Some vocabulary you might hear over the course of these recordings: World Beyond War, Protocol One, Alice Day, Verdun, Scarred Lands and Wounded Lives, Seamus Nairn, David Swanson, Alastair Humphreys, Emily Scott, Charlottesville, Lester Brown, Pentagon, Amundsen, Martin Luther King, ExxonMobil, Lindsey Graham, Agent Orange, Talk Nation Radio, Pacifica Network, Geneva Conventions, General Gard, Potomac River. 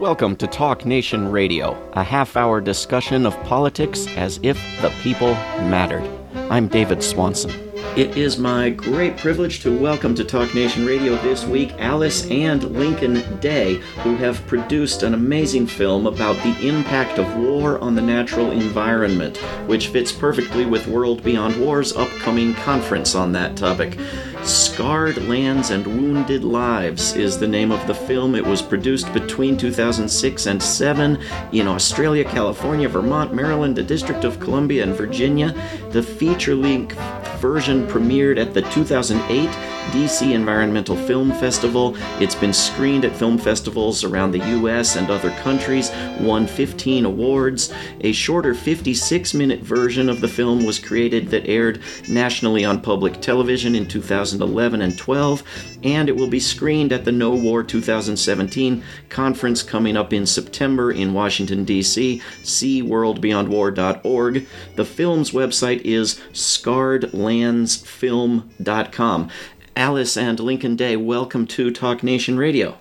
Welcome to Talk Nation Radio, a half-hour discussion of politics as if the people mattered. I'm David Swanson. It is my great privilege to welcome to Talk Nation Radio this week Alice and Lincoln Day, who have produced an amazing film about the impact of war on the natural environment, which fits perfectly with World Beyond War's upcoming conference on that topic. Scarred Lands and Wounded Lives is the name of the film. It was produced between 2006 and 2007 in Australia, California, Vermont, Maryland, the District of Columbia, and Virginia. The feature-length version premiered at the 2008 DC Environmental Film Festival. It's been screened at film festivals around the US and other countries, won 15 awards. A shorter 56-minute version of the film was created that aired nationally on public television in 2011 and 12, and it will be screened at the No War 2017 conference coming up in September in Washington, D.C. See worldbeyondwar.org. The film's website is scarredlandsfilm.com. Alice and Lincoln Day, welcome to Talk Nation Radio.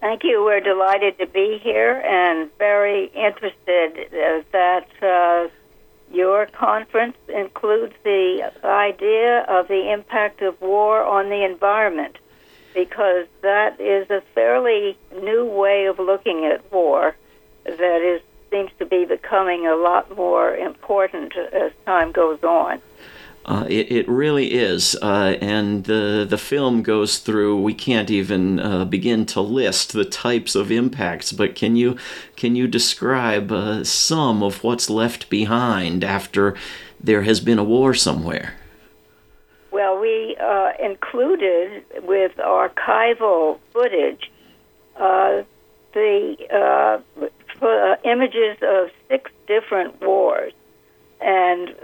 Thank you. We're delighted to be here and very interested that your conference includes the idea of the impact of war on the environment, because that is a fairly new way of looking at war that seems to be becoming a lot more important as time goes on. It really is, and the film goes through. We can't even begin to list the types of impacts, but can you describe some of what's left behind after there has been a war somewhere? Well, we included with archival footage the images of 6 different wars. And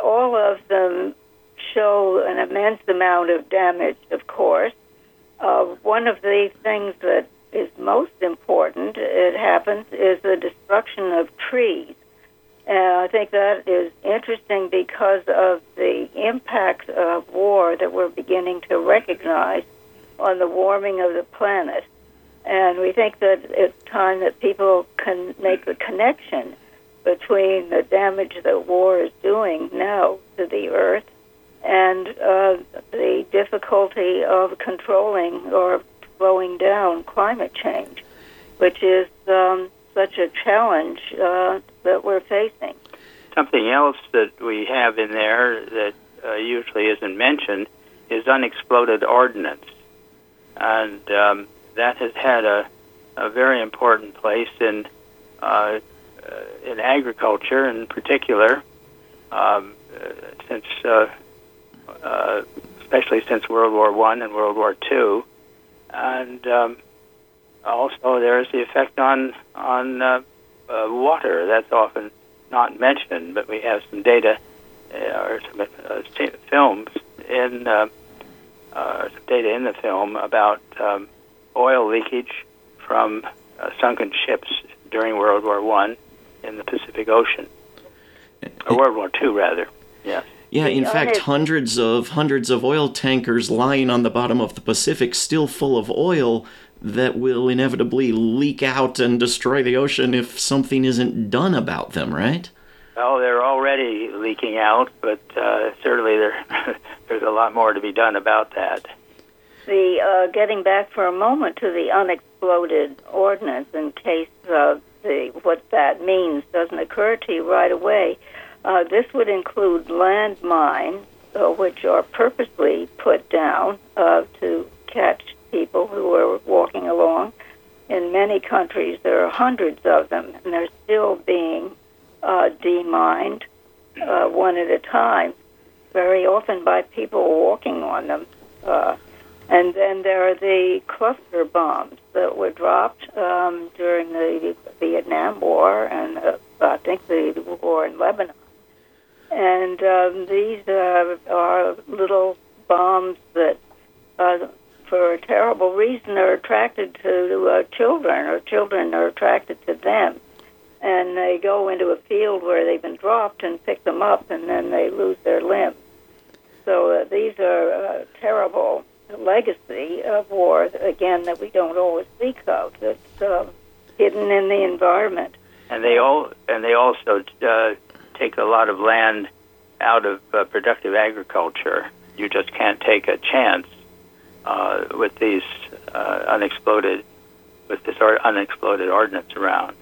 all of them show an immense amount of damage, of course. One of the things that is most important, it happens, is the destruction of trees. And I think that is interesting because of the impact of war that we're beginning to recognize on the warming of the planet. And we think that it's time that people can make the connection between the damage that war is doing now to the Earth and the difficulty of controlling or slowing down climate change, which is such a challenge that we're facing. Something else that we have in there that usually isn't mentioned is unexploded ordnance. And that has had a very important place in agriculture in particular, especially since World War I and World War II, and also there's the effect on water. That's often not mentioned, but we have some data or some data in the film about oil leakage from sunken ships during World War I. in the Pacific Ocean, or World War II, rather. Yes. Yeah. In fact, hundreds of oil tankers lying on the bottom of the Pacific, still full of oil, that will inevitably leak out and destroy the ocean if something isn't done about them. Right? Well, they're already leaking out, but certainly there's a lot more to be done about that. The getting back for a moment to the unexploded ordnance, in case of what that means doesn't occur to you right away. This would include landmines, which are purposely put down to catch people who are walking along. In many countries, there are hundreds of them, and they're still being demined one at a time, very often by people walking on them. And then there are the cluster bombs that were dropped during the Vietnam War and I think the war in Lebanon. And these are little bombs that, for a terrible reason, are attracted to children, or children are attracted to them. And they go into a field where they've been dropped and pick them up, and then they lose their limbs. So these are terrible legacy of war, again, that we don't always speak of. It's hidden in the environment. And they also take a lot of land out of productive agriculture. You just can't take a chance with these unexploded ordnance around.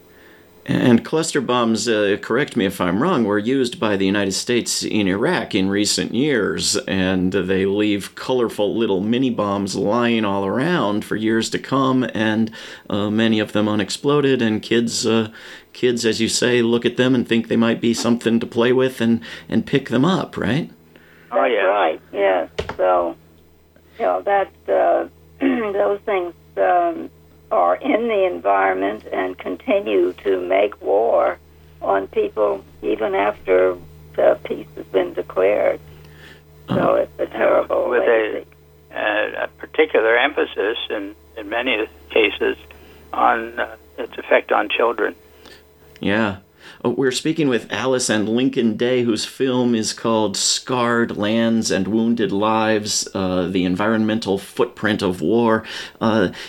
And cluster bombs, correct me if I'm wrong, were used by the United States in Iraq in recent years, and they leave colorful little mini-bombs lying all around for years to come, and many of them unexploded, and kids, as you say, look at them and think they might be something to play with and pick them up, right? Oh, yeah. That's right, yes. So, you know, that, those things... are in the environment and continue to make war on people even after the peace has been declared. So it's a terrible way. With a particular emphasis in many cases on its effect on children. Yeah. We're speaking with Alice and Lincoln Day, whose film is called Scarred Lands and Wounded Lives, The Environmental Footprint of War.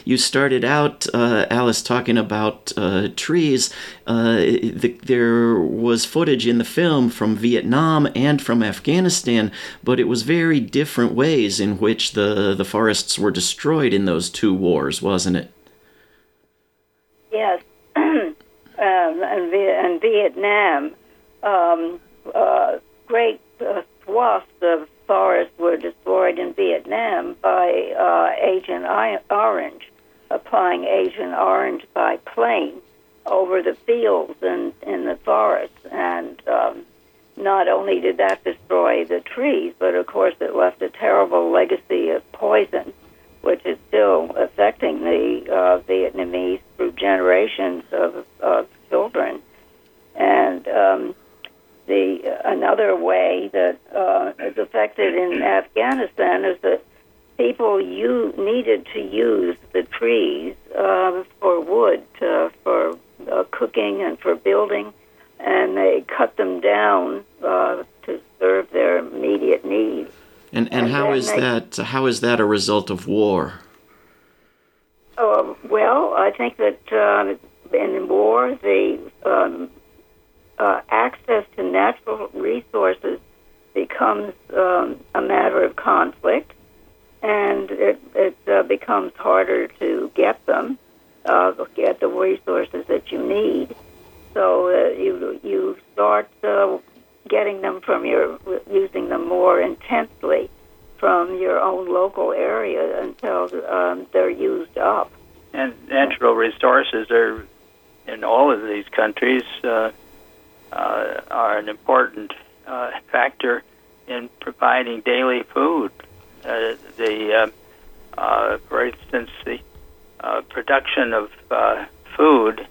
You started out, Alice, talking about trees. There was footage in the film from Vietnam and from Afghanistan, but it was very different ways in which the forests were destroyed in those two wars, wasn't it? Yes. And Vietnam, great swaths of forest were destroyed in Vietnam by Agent Orange, applying Agent Orange by plane over the fields and in the forest. And not only did that destroy the trees, but of course it left a terrible legacy of poison, which is still affecting the Vietnamese through generations of children. And another way that is affected in Afghanistan is that people needed to use the trees for wood, for cooking and for building, and they cut them down to serve their immediate needs. And how is that a result of war? Well, I think that in war, the access to natural resources becomes a matter of conflict, and it becomes harder to get them, get the resources that you need. So you start. Getting them using them more intensely from your own local area until they're used up. And natural resources are, in all of these countries, are an important factor in providing daily food. For instance, the production of food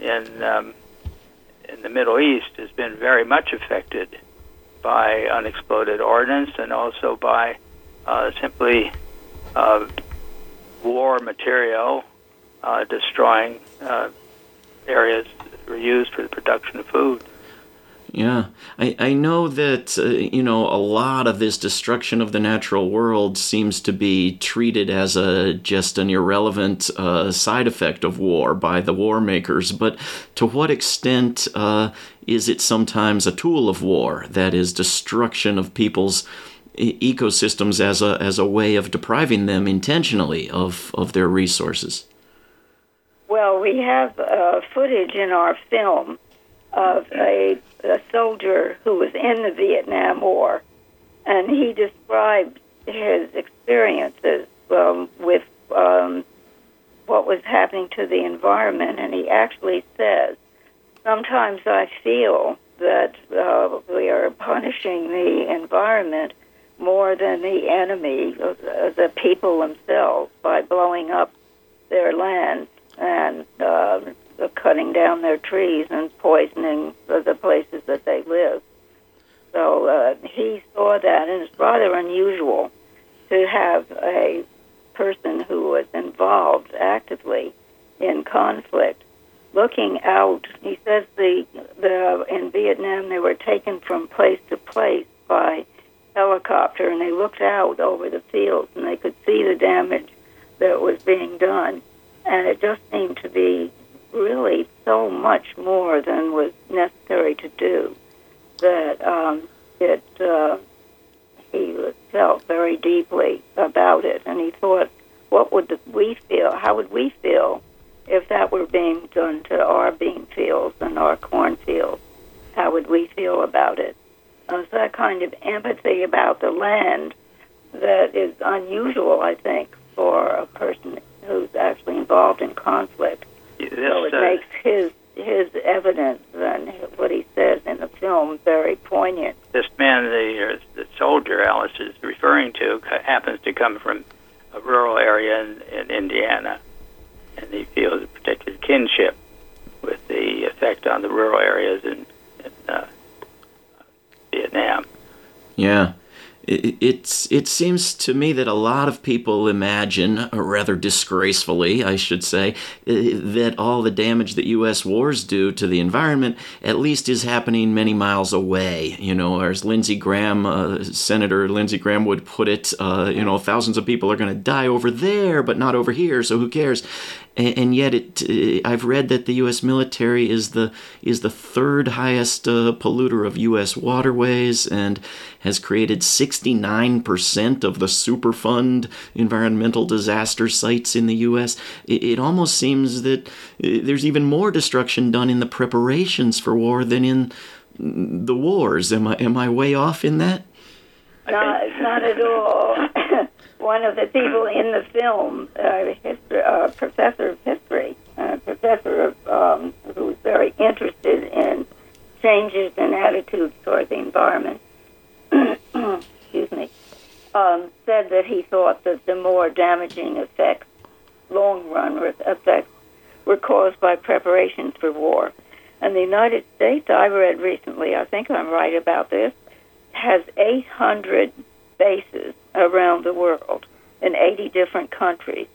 in the Middle East has been very much affected by unexploded ordnance and also by simply war material destroying areas that were used for the production of food. Yeah, I know that, a lot of this destruction of the natural world seems to be treated as just an irrelevant side effect of war by the war makers. But to what extent is it sometimes a tool of war, that is, destruction of people's ecosystems as a way of depriving them intentionally of their resources? Well, we have footage in our film of a soldier who was in the Vietnam War, and he described his experiences with what was happening to the environment, and he actually says, "Sometimes I feel that we are punishing the environment more than the enemy, the people themselves, by blowing up their land and cutting down their trees and poisoning the places that they live." So he saw that, and it's rather unusual to have a person who was involved actively in conflict looking out. He says in Vietnam they were taken from place to place by helicopter, and they looked out over the fields, and they could see the damage that was being done, and it just seemed to be really so much more than was necessary to do, that he felt very deeply about it, and he thought, what would we feel? How would we feel if that were being done to our bean fields and our cornfields? How would we feel about it? It's that kind of empathy about the land that is unusual, I think, for a person who's actually involved in conflict. Yes, so it makes his evidence and what he says in the film very poignant. This man, the soldier Alice is referring to, happens to come from a rural area in Indiana, and he feels a particular kinship with the effect on the rural areas in Vietnam. Yeah. It seems to me that a lot of people imagine, rather disgracefully, I should say, that all the damage that U.S. wars do to the environment at least is happening many miles away. You know, or as Lindsey Graham, Senator Lindsey Graham would put it, you know, thousands of people are going to die over there, but not over here, so who cares? And yet, I've read that the U.S. military is the third highest polluter of U.S. waterways and has created 69% of the Superfund environmental disaster sites in the U.S. It almost seems that there's even more destruction done in the preparations for war than in the wars. Am I way off in that? Not at all. One of the people in the film, professor of history, who's very interested in changes in attitudes toward the environment, excuse me, said that he thought that the more damaging effects, long-run effects, were caused by preparations for war. And the United States, I read recently, I think I'm right about this, has 800 bases around the world in 80 different countries.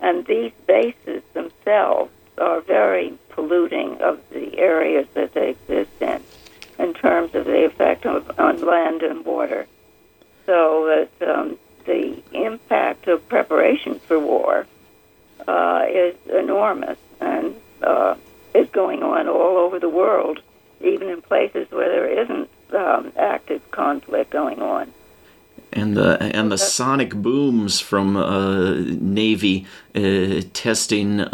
And these bases themselves are very polluting of the areas that they exist in terms of the effect on land and water. So that the impact of preparation for war is enormous and is going on all over the world, even in places where there isn't active conflict going on. And the sonic booms from Navy testing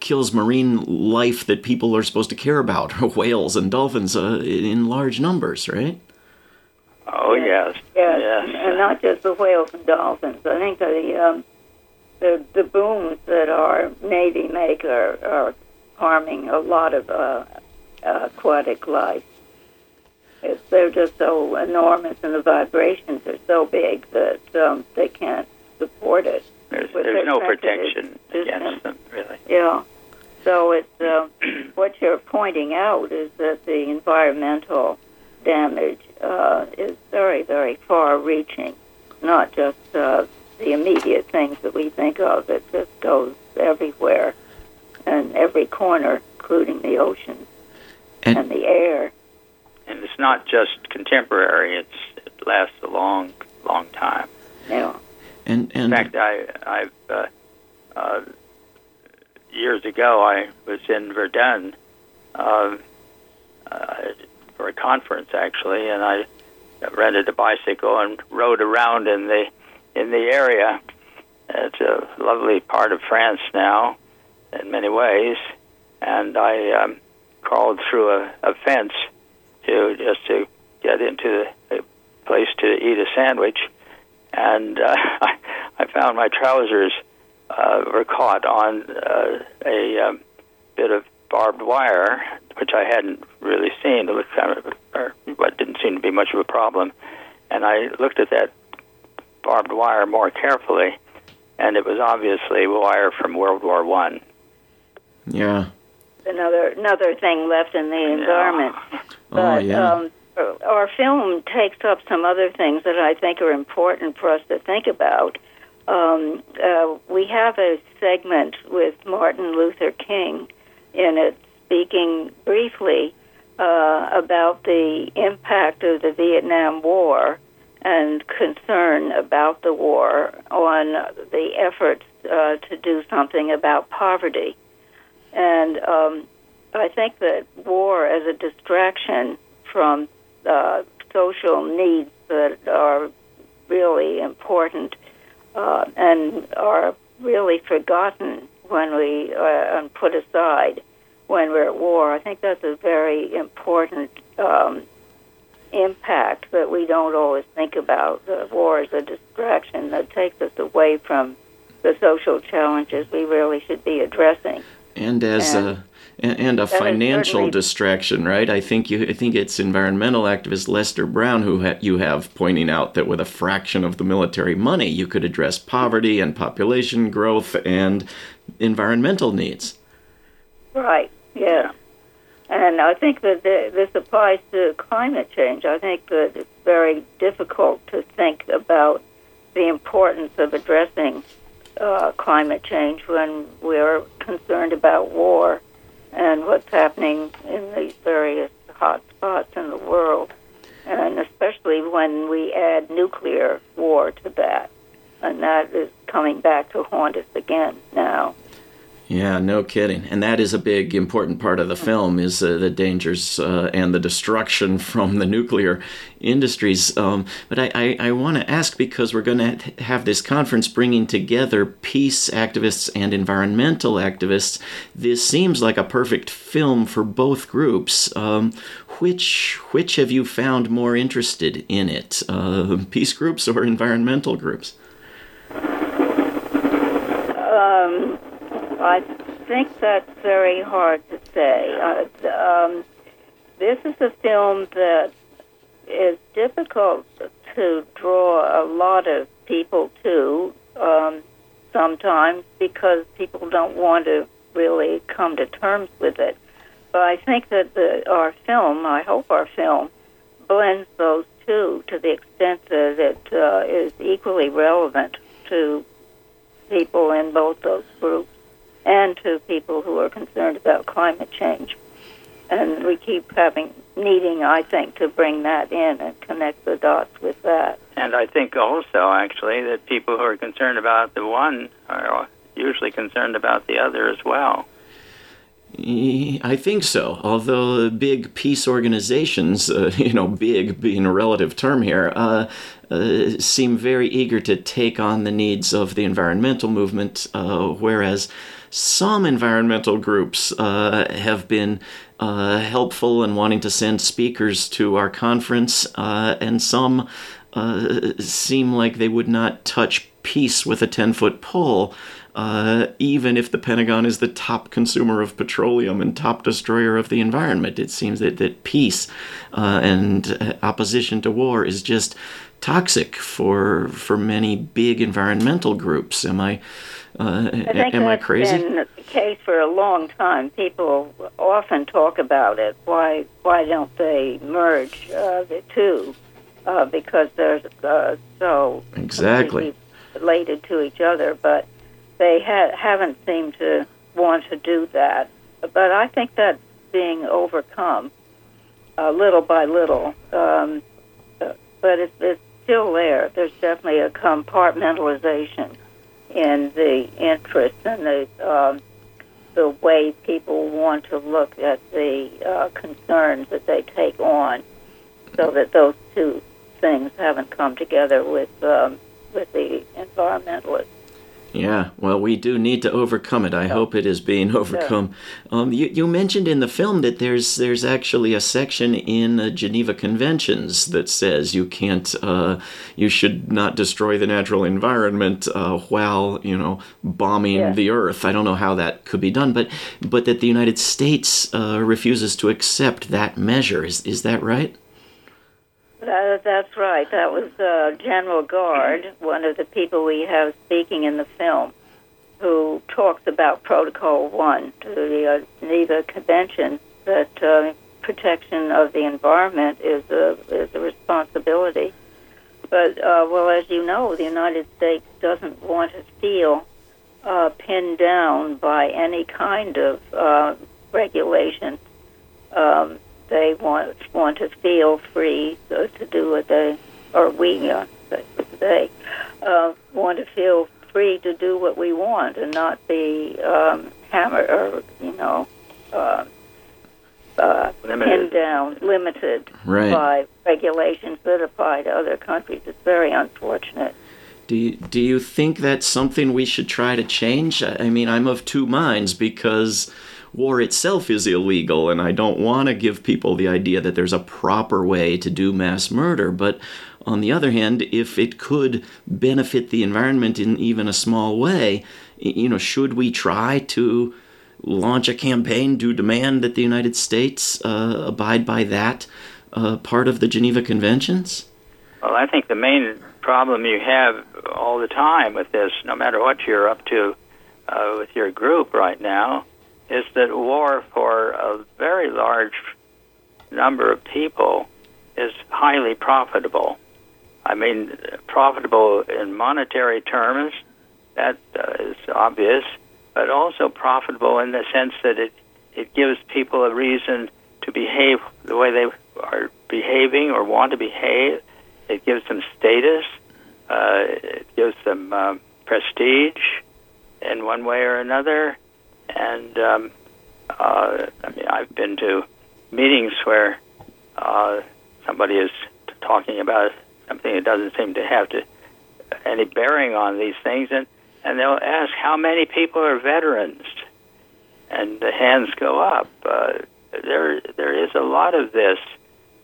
kills marine life that people are supposed to care about, whales and dolphins in large numbers, right? Oh, yes. And not just the whales and dolphins. I think the booms that our Navy make are harming a lot of aquatic life. They're just so enormous, and the vibrations are so big that they can't support it. There's no protection against them, really. Yeah. So it's what you're pointing out is that the environmental damage is very, very far-reaching, not just the immediate things that we think of. It just goes everywhere and every corner, including the ocean and the air. And it's not just contemporary; it lasts a long, long time. Yeah. And in fact, I've years ago I was in Verdun for a conference actually, and I rented a bicycle and rode around in the area. It's a lovely part of France now, in many ways, and I crawled through a fence to get into a place to eat a sandwich, and I found my trousers were caught on a bit of barbed wire, which I hadn't really seen. It looked kind of, or what didn't seem to be much of a problem. And I looked at that barbed wire more carefully, and it was obviously wire from World War I. Yeah. Another thing left in the environment. But our film takes up some other things that I think are important for us to think about. We have a segment with Martin Luther King in it, speaking briefly about the impact of the Vietnam War and concern about the war on the efforts to do something about poverty. And I think that war is a distraction from social needs that are really important and are really forgotten when we and put aside when we're at war. I think that's a very important impact that we don't always think about. The war is a distraction that takes us away from the social challenges we really should be addressing. And as a financial distraction, right? I think it's environmental activist Lester Brown who you have pointing out that with a fraction of the military money, you could address poverty and population growth and environmental needs. Right. Yeah. And I think that this applies to climate change. I think that it's very difficult to think about the importance of addressing climate change when we're concerned about war and what's happening in these various hot spots in the world, and especially when we add nuclear war to that, and that is coming back to haunt us again now. Yeah, no kidding. And that is a big, important part of the film, is the dangers and the destruction from the nuclear industries. But I want to ask, because we're going to have this conference bringing together peace activists and environmental activists, this seems like a perfect film for both groups. Which have you found more interested in it, peace groups or environmental groups? I think that's very hard to say. This is a film that is difficult to draw a lot of people to sometimes because people don't want to really come to terms with it. But I think that I hope our film, blends those two to the extent that it is equally relevant to people in both those groups, and to people who are concerned about climate change. And we keep needing, I think, to bring that in and connect the dots with that. And I think also, actually, that people who are concerned about the one are usually concerned about the other as well. I think so, although big peace organizations, big being a relative term here, seem very eager to take on the needs of the environmental movement, whereas some environmental groups have been helpful in wanting to send speakers to our conference, and some seem like they would not touch peace with a 10-foot pole. Even if the Pentagon is the top consumer of petroleum and top destroyer of the environment, it seems that peace and opposition to war is just toxic for many big environmental groups. Am I crazy? It's been the case for a long time. People often talk about it. Why don't they merge the two? Because they're so exactly related to each other, but they haven't seemed to want to do that. But I think that's being overcome little by little. But it's still there. There's definitely a compartmentalization in the interests and the way people want to look at the concerns that they take on, so that those two things haven't come together with the environmentalists. Yeah, well, we do need to overcome it. I hope it is being overcome. Sure. You mentioned in the film that there's actually a section in the Geneva Conventions that says you can't, you should not destroy the natural environment while bombing the earth. I don't know how that could be done, but that the United States refuses to accept that measure. Is that right? That's right. That was General Gard, one of the people we have speaking in the film, who talks about Protocol One to the Geneva Convention, that protection of the environment is a responsibility. But, as you know, the United States doesn't want to feel pinned down by any kind of regulation. They want to feel free to do what they want to feel free to do what we want and not be hammered or, pinned down, limited by regulations that apply to other countries. It's very unfortunate. Do you think that's something we should try to change? I mean, I'm of two minds because war itself is illegal, and I don't want to give people the idea that there's a proper way to do mass murder. But on the other hand, if it could benefit the environment in even a small way, should we try to launch a campaign to demand that the United States abide by that part of the Geneva Conventions? Well, I think the main problem you have all the time with this, no matter what you're up to with your group right now, is that war for a very large number of people is highly profitable. I mean, profitable in monetary terms, that is obvious, but also profitable in the sense that it gives people a reason to behave the way they are behaving or want to behave. It gives them status. It gives them prestige in one way or another. And I've been to meetings where somebody is talking about something that doesn't seem to have any bearing on these things. And they'll ask, how many people are veterans? And the hands go up. There is a lot of this.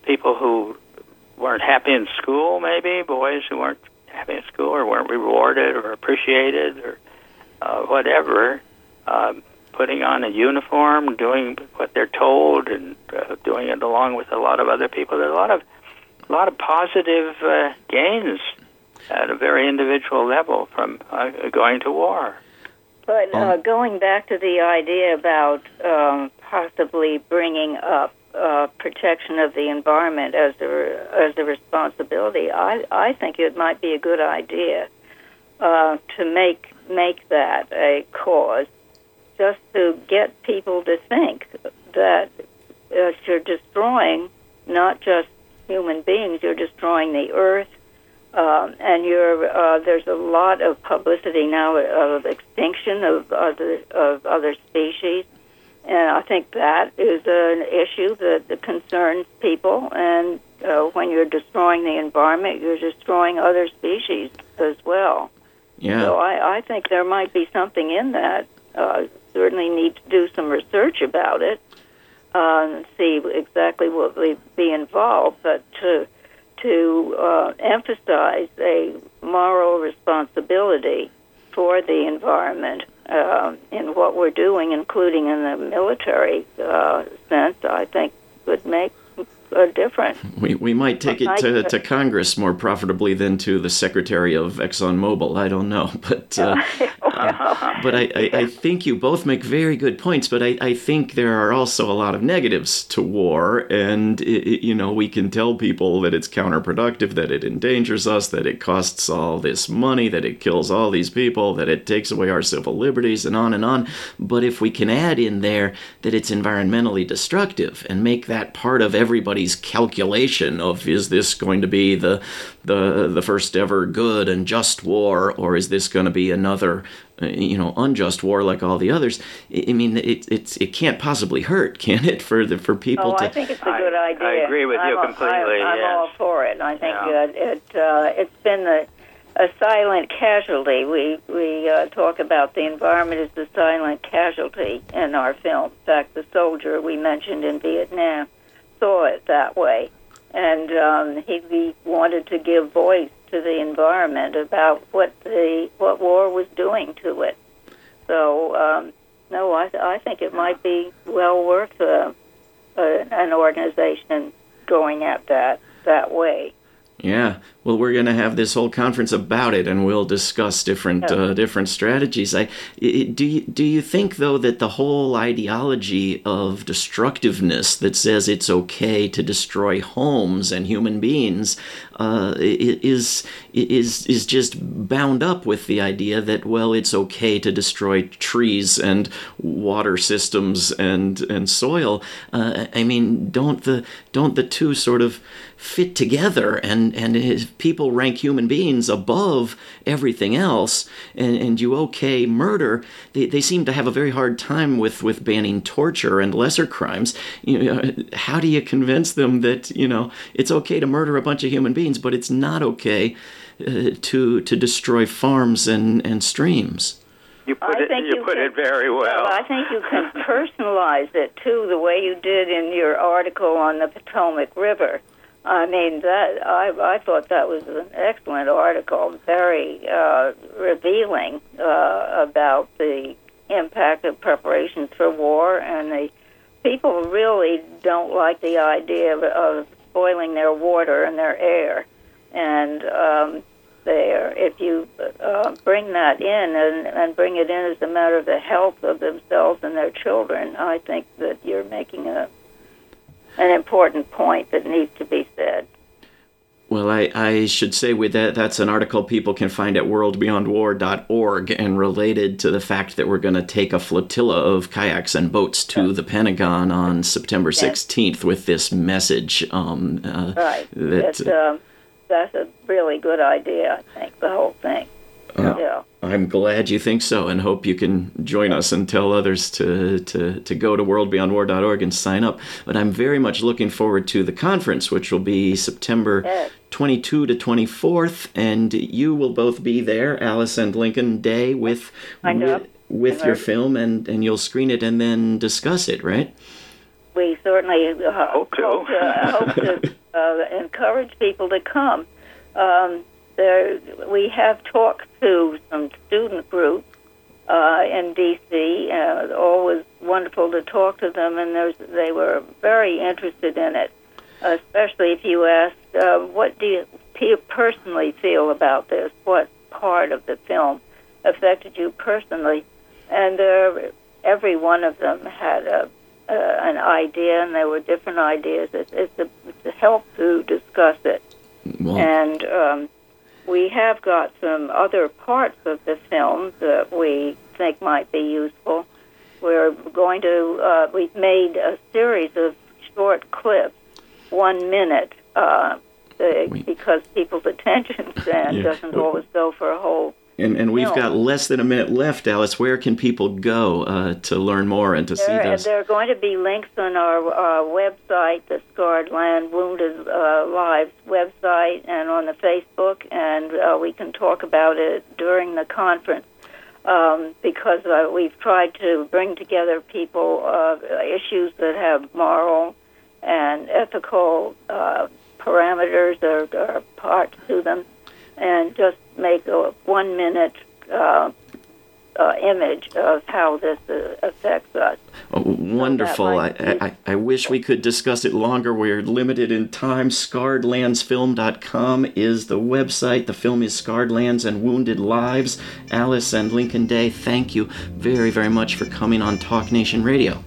People who weren't happy in school, maybe, boys who weren't happy in school or weren't rewarded or appreciated or whatever, putting on a uniform, doing what they're told and doing it along with a lot of other people. There's a lot of positive gains at a very individual level from going to war. But going back to the idea about possibly bringing up protection of the environment as the responsibility, I think it might be a good idea to make that a cause, just to get people to think that if you're destroying not just human beings, you're destroying the earth, and there's a lot of publicity now of extinction of other species. And I think that is an issue that concerns people. And when you're destroying the environment, you're destroying other species as well. Yeah. So I think there might be something in that. Certainly need to do some research about it and see exactly what would be involved. But to emphasize a moral responsibility for the environment in what we're doing, including in the military sense, I think would make a difference. We might take it to Congress more profitably than to the Secretary of ExxonMobil. I don't know, but I think you both make very good points. But I think there are also a lot of negatives to war, and we can tell people that it's counterproductive, that it endangers us, that it costs all this money, that it kills all these people, that it takes away our civil liberties, and on. But if we can add in there that it's environmentally destructive and make that part of everybody calculation of, is this going to be the first ever good and just war, or is this going to be another unjust war like all the others? I mean, it can't possibly hurt, can it, for people? I think it's a good idea. I agree with you completely. I'm all for it. I think it's been a silent casualty. We talk about the environment as the silent casualty in our film. In fact, the soldier we mentioned in Vietnam saw it that way, and he wanted to give voice to the environment about what war was doing to it. So, I think it might be well worth an organization going at that way. Yeah, well, we're going to have this whole conference about it, and we'll discuss different strategies. Do you think, though, that the whole ideology of destructiveness that says it's okay to destroy homes and human beings is just bound up with the idea that, well, it's okay to destroy trees and water systems and soil. I mean, don't the two sort of fit together? And if people rank human beings above everything else, and you okay murder, they seem to have a very hard time with banning torture and lesser crimes. You know, how do you convince them that, you know, it's okay to murder a bunch of human beings, but it's not okay to destroy farms and streams? You put it very well. I think you can personalize it, too, the way you did in your article on the Potomac River. I mean, that I thought that was an excellent article, very revealing about the impact of preparations for war, and the people really don't like the idea of spoiling their water and their air. And if you bring that in and bring it in as a matter of the health of themselves and their children, I think that you're making an important point that needs to be said. Well, I should say with that's an article people can find at worldbeyondwar.org and related to the fact that we're going to take a flotilla of kayaks and boats to the Pentagon on September 16th with this message. Right. That's a really good idea, I think, the whole thing. Yeah. I'm glad you think so, and hope you can join us and tell others to go to worldbeyondwar.org and sign up. But I'm very much looking forward to the conference, which will be September 22 to 24th, and you will both be there, Alice and Lincoln Day, with your film, and you'll screen it and then discuss it, right? We certainly hope to encourage people to come. We have talked to some student groups in D.C. Always wonderful to talk to them, and they were very interested in it, especially if you asked, what do you personally feel about this? What part of the film affected you personally? And every one of them had an idea, and there were different ideas. It's a help to discuss it. Wow. And we have got some other parts of the film that we think might be useful. We're going to, we've made a series of short clips, 1 minute, because people's attention span doesn't always go for a whole. And we've got less than a minute left, Alice. Where can people go to learn more and to see those? There are going to be links on our website, the Scarred Land Wounded Lives website, and on the Facebook, and we can talk about it during the conference because we've tried to bring together people issues that have moral and ethical parameters or parts to them, and just make a 1 minute image of how this affects us. Oh, wonderful. So I wish we could discuss it longer. We're limited in time. ScarredLandsFilm.com is the website. The film is Scarred Lands and Wounded Lives. Alice and Lincoln Day, thank you very, very much for coming on Talk Nation Radio.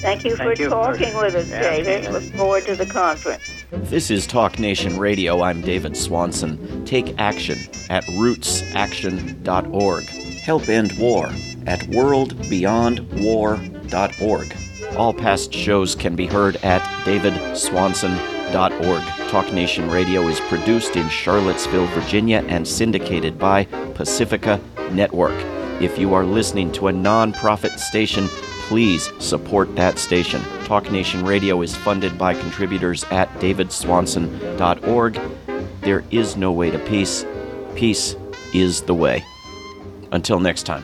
Thank you for talking with us, David. Yeah. Look forward to the conference. This is Talk Nation Radio. I'm David Swanson. Take action at rootsaction.org. Help end war at worldbeyondwar.org. All past shows can be heard at davidswanson.org. Talk Nation Radio is produced in Charlottesville, Virginia, and syndicated by Pacifica Network. If you are listening to a non-profit station, please support that station. Talk Nation Radio is funded by contributors at davidswanson.org. There is no way to peace. Peace is the way. Until next time.